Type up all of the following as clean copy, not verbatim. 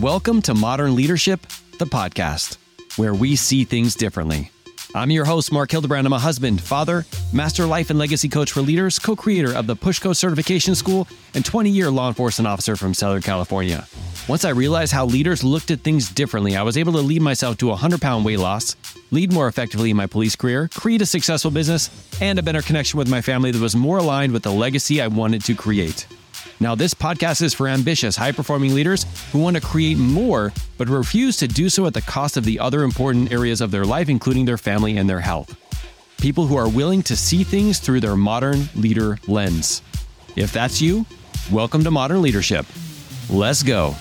Welcome to Modern Leadership, the podcast, where we see things differently. I'm your host, Mark Hildebrand. I'm a husband, father, master life and legacy coach for leaders, co-creator of the Pushko Certification School, and 20-year law enforcement officer from Southern California. Once I realized how leaders looked at things differently, I was able to lead myself to a 100-pound weight loss, lead more effectively in my police career, create a successful business, and a better connection with my family that was more aligned with the legacy I wanted to create. Now, this podcast is for ambitious, high-performing leaders who want to create more, but refuse to do so at the cost of the other important areas of their life, including their family and their health. People who are willing to see things through their modern leader lens. If that's you, welcome to Modern Leadership. Let's go.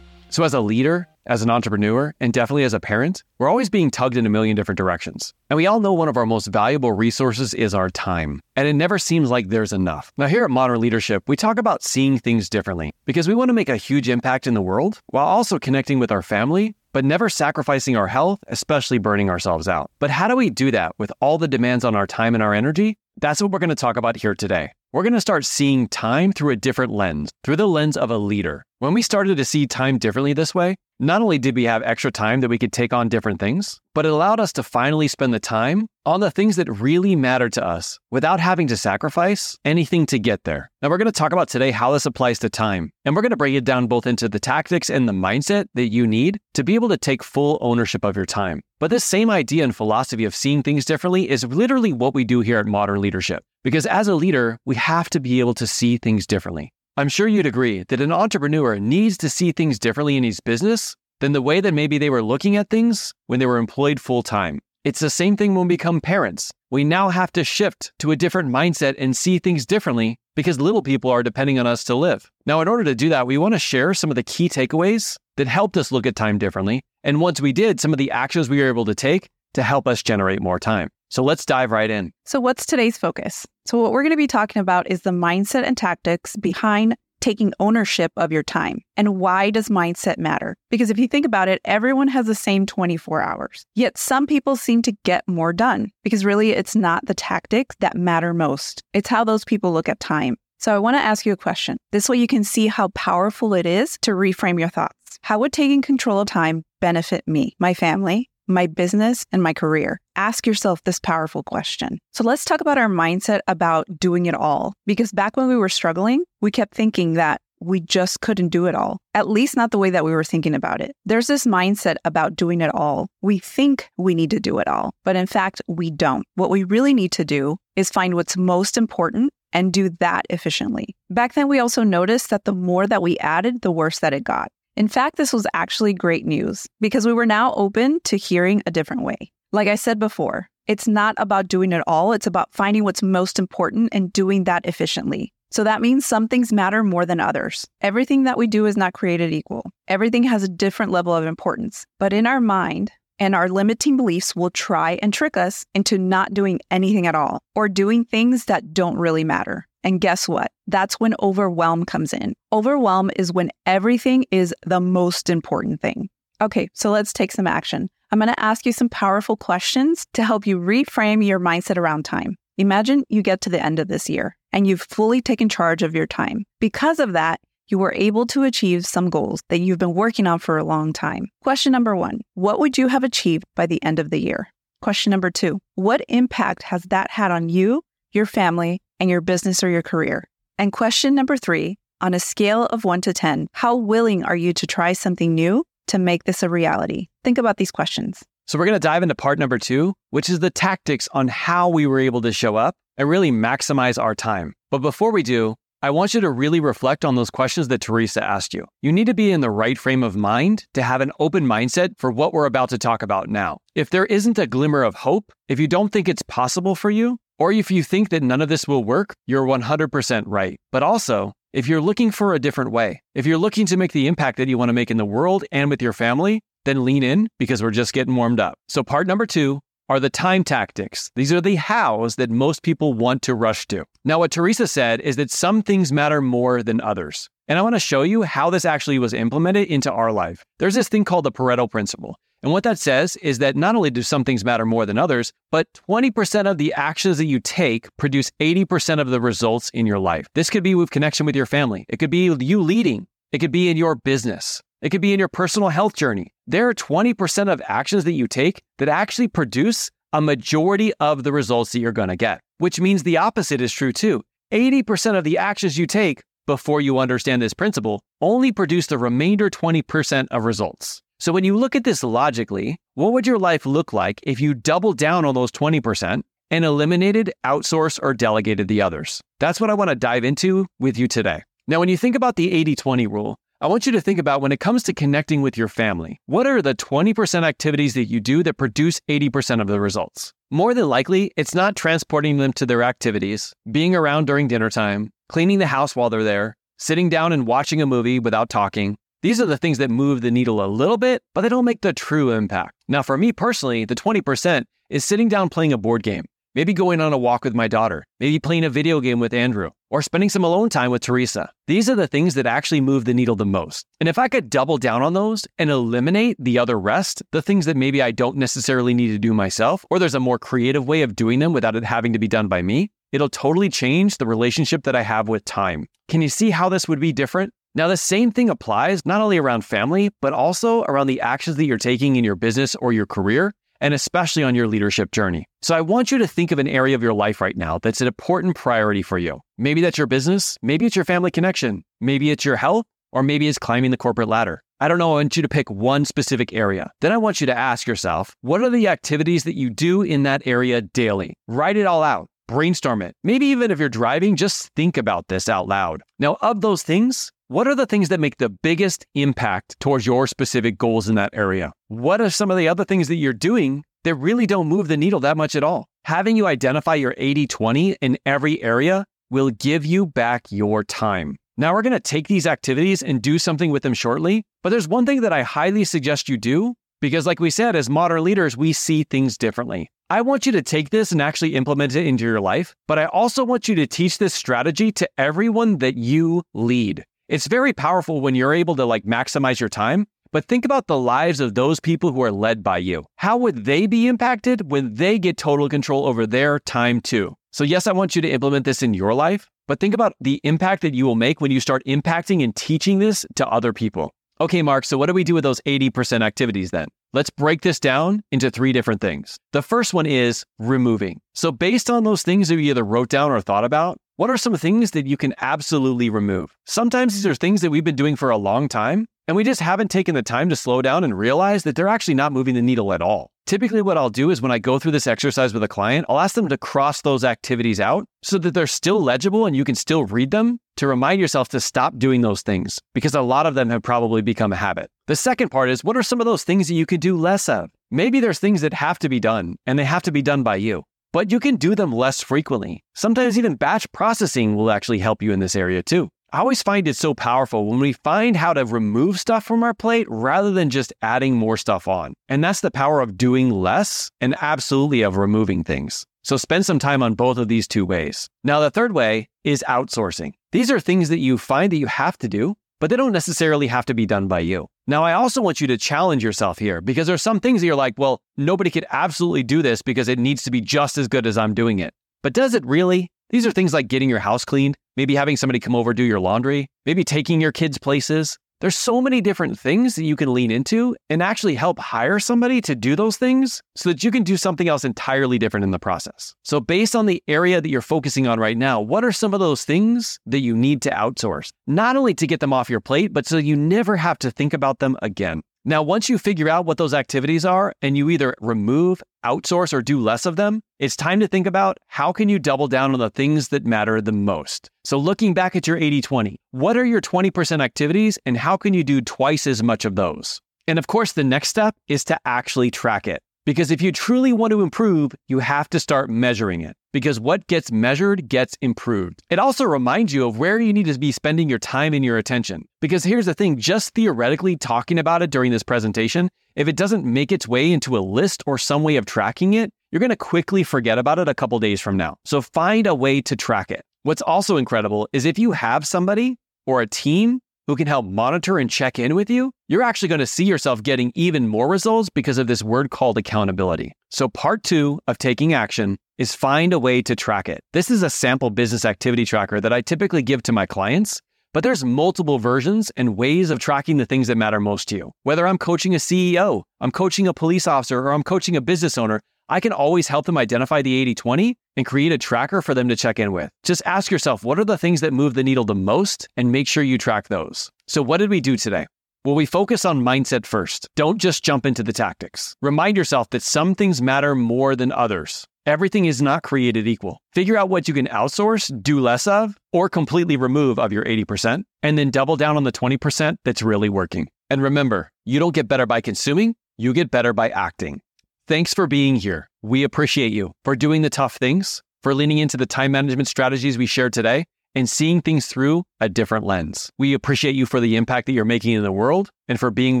So as a leader, as an entrepreneur, and definitely as a parent, we're always being tugged in a million different directions. And we all know one of our most valuable resources is our time. And it never seems like there's enough. Now here at Modern Leadership, we talk about seeing things differently because we want to make a huge impact in the world while also connecting with our family, but never sacrificing our health, especially burning ourselves out. But how do we do that with all the demands on our time and our energy? That's what we're going to talk about here today. We're going to start seeing time through a different lens, through the lens of a leader. When we started to see time differently this way, not only did we have extra time that we could take on different things, but it allowed us to finally spend the time on the things that really matter to us without having to sacrifice anything to get there. Now, we're going to talk about today how this applies to time, and we're going to break it down both into the tactics and the mindset that you need to be able to take full ownership of your time. But this same idea and philosophy of seeing things differently is literally what we do here at Modern Leadership. Because as a leader, we have to be able to see things differently. I'm sure you'd agree that an entrepreneur needs to see things differently in his business than the way that maybe they were looking at things when they were employed full-time. It's the same thing when we become parents. We now have to shift to a different mindset and see things differently because little people are depending on us to live. Now, in order to do that, we want to share some of the key takeaways that helped us look at time differently. And once we did, some of the actions we were able to take to help us generate more time. So let's dive right in. So what's today's focus? So what we're going to be talking about is the mindset and tactics behind taking ownership of your time. And why does mindset matter? Because if you think about it, everyone has the same 24 hours. Yet some people seem to get more done because really it's not the tactics that matter most. It's how those people look at time. So I want to ask you a question. This way you can see how powerful it is to reframe your thoughts. How would taking control of time benefit me, my family, my business, and my career? Ask yourself this powerful question. So let's talk about our mindset about doing it all. Because back when we were struggling, we kept thinking that we just couldn't do it all, at least not the way that we were thinking about it. There's this mindset about doing it all. We think we need to do it all, but in fact, we don't. What we really need to do is find what's most important and do that efficiently. Back then, we also noticed that the more that we added, the worse that it got. In fact, this was actually great news because we were now open to hearing a different way. Like I said before, it's not about doing it all. It's about finding what's most important and doing that efficiently. So that means some things matter more than others. Everything that we do is not created equal. Everything has a different level of importance. But in our mind and our limiting beliefs will try and trick us into not doing anything at all or doing things that don't really matter. And guess what? That's when overwhelm comes in. Overwhelm is when everything is the most important thing. Okay, so let's take some action. I'm going to ask you some powerful questions to help you reframe your mindset around time. Imagine you get to the end of this year and you've fully taken charge of your time. Because of that, you were able to achieve some goals that you've been working on for a long time. Question number one, what would you have achieved by the end of the year? Question number two, what impact has that had on you, your family, and your business or your career? And question number three, on a scale of 1 to 10, how willing are you to try something new to make this a reality? Think about these questions. So we're going to dive into part number two, which is the tactics on how we were able to show up and really maximize our time. But before we do, I want you to really reflect on those questions that Teresa asked you. You need to be in the right frame of mind to have an open mindset for what we're about to talk about now. If there isn't a glimmer of hope, if you don't think it's possible for you, or if you think that none of this will work, you're 100% right. But also, if you're looking for a different way, if you're looking to make the impact that you want to make in the world and with your family, then lean in because we're just getting warmed up. So part number two are the time tactics. These are the hows that most people want to rush to. Now, what Teresa said is that some things matter more than others. And I want to show you how this actually was implemented into our life. There's this thing called the Pareto Principle. And what that says is that not only do some things matter more than others, but 20% of the actions that you take produce 80% of the results in your life. This could be with connection with your family. It could be you leading. It could be in your business. It could be in your personal health journey. There are 20% of actions that you take that actually produce a majority of the results that you're going to get, which means the opposite is true too. 80% of the actions you take before you understand this principle only produce the remainder 20% of results. So when you look at this logically, what would your life look like if you doubled down on those 20% and eliminated, outsourced, or delegated the others? That's what I want to dive into with you today. Now, when you think about the 80-20 rule, I want you to think about when it comes to connecting with your family, what are the 20% activities that you do that produce 80% of the results? More than likely, it's not transporting them to their activities, being around during dinner time, cleaning the house while they're there, sitting down and watching a movie without talking. These are the things that move the needle a little bit, but they don't make the true impact. Now, for me personally, the 20% is sitting down playing a board game, maybe going on a walk with my daughter, maybe playing a video game with Andrew, or spending some alone time with Teresa. These are the things that actually move the needle the most. And if I could double down on those and eliminate the other rest, the things that maybe I don't necessarily need to do myself, or there's a more creative way of doing them without it having to be done by me, it'll totally change the relationship that I have with time. Can you see how this would be different? Now, the same thing applies not only around family, but also around the actions that you're taking in your business or your career, and especially on your leadership journey. So I want you to think of an area of your life right now that's an important priority for you. Maybe that's your business, maybe it's your family connection, maybe it's your health, or maybe it's climbing the corporate ladder. I don't know, I want you to pick one specific area. Then I want you to ask yourself, what are the activities that you do in that area daily? Write it all out, brainstorm it. Maybe even if you're driving, just think about this out loud. Now, of those things, what are the things that make the biggest impact towards your specific goals in that area? What are some of the other things that you're doing that really don't move the needle that much at all? Having you identify your 80-20 in every area will give you back your time. Now, we're going to take these activities and do something with them shortly, but there's one thing that I highly suggest you do because, like we said, as modern leaders, we see things differently. I want you to take this and actually implement it into your life, but I also want you to teach this strategy to everyone that you lead. It's very powerful when you're able to maximize your time, but think about the lives of those people who are led by you. How would they be impacted when they get total control over their time too? So yes, I want you to implement this in your life, but think about the impact that you will make when you start impacting and teaching this to other people. Okay, Mark, so what do we do with those 80% activities then? Let's break this down into three different things. The first one is removing. So based on those things that you either wrote down or thought about, what are some things that you can absolutely remove? Sometimes these are things that we've been doing for a long time, and we just haven't taken the time to slow down and realize that they're actually not moving the needle at all. Typically, what I'll do is when I go through this exercise with a client, I'll ask them to cross those activities out so that they're still legible and you can still read them to remind yourself to stop doing those things, because a lot of them have probably become a habit. The second part is, what are some of those things that you could do less of? Maybe there's things that have to be done, and they have to be done by you, but you can do them less frequently. Sometimes even batch processing will actually help you in this area too. I always find it so powerful when we find how to remove stuff from our plate rather than just adding more stuff on. And that's the power of doing less and absolutely of removing things. So spend some time on both of these two ways. Now, the third way is outsourcing. These are things that you find that you have to do, but they don't necessarily have to be done by you. Now, I also want you to challenge yourself here, because there's some things that you're like, well, nobody could absolutely do this because it needs to be just as good as I'm doing it. But does it really? These are things like getting your house cleaned, maybe having somebody come over, do your laundry, maybe taking your kids places. There's so many different things that you can lean into and actually help hire somebody to do those things so that you can do something else entirely different in the process. So based on the area that you're focusing on right now, what are some of those things that you need to outsource? Not only to get them off your plate, but so you never have to think about them again. Now, once you figure out what those activities are and you either remove, outsource, or do less of them, it's time to think about how can you double down on the things that matter the most. So looking back at your 80-20, what are your 20% activities and how can you do twice as much of those? And of course, the next step is to actually track it. Because if you truly want to improve, you have to start measuring it. Because what gets measured gets improved. It also reminds you of where you need to be spending your time and your attention. Because here's the thing, just theoretically talking about it during this presentation, if it doesn't make its way into a list or some way of tracking it, you're going to quickly forget about it a couple days from now. So find a way to track it. What's also incredible is if you have somebody or a team who can help monitor and check in with you, you're actually going to see yourself getting even more results because of this word called accountability. So part two of taking action is find a way to track it. This is a sample business activity tracker that I typically give to my clients, But there's multiple versions and ways of tracking the things that matter most to you. Whether I'm coaching a CEO, I'm coaching a police officer, or I'm coaching a business owner, I can always help them identify the 80-20 and create a tracker for them to check in with. Just ask yourself, what are the things that move the needle the most, and make sure you track those. So what did we do today? Well, we focus on mindset first. Don't just jump into the tactics. Remind yourself that some things matter more than others. Everything is not created equal. Figure out what you can outsource, do less of, or completely remove of your 80%, and then double down on the 20% that's really working. And remember, you don't get better by consuming, you get better by acting. Thanks for being here. We appreciate you for doing the tough things, for leaning into the time management strategies we shared today, and seeing things through a different lens. We appreciate you for the impact that you're making in the world and for being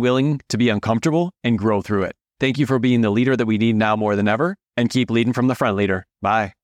willing to be uncomfortable and grow through it. Thank you for being the leader that we need now more than ever, and keep leading from the front, leader. Bye.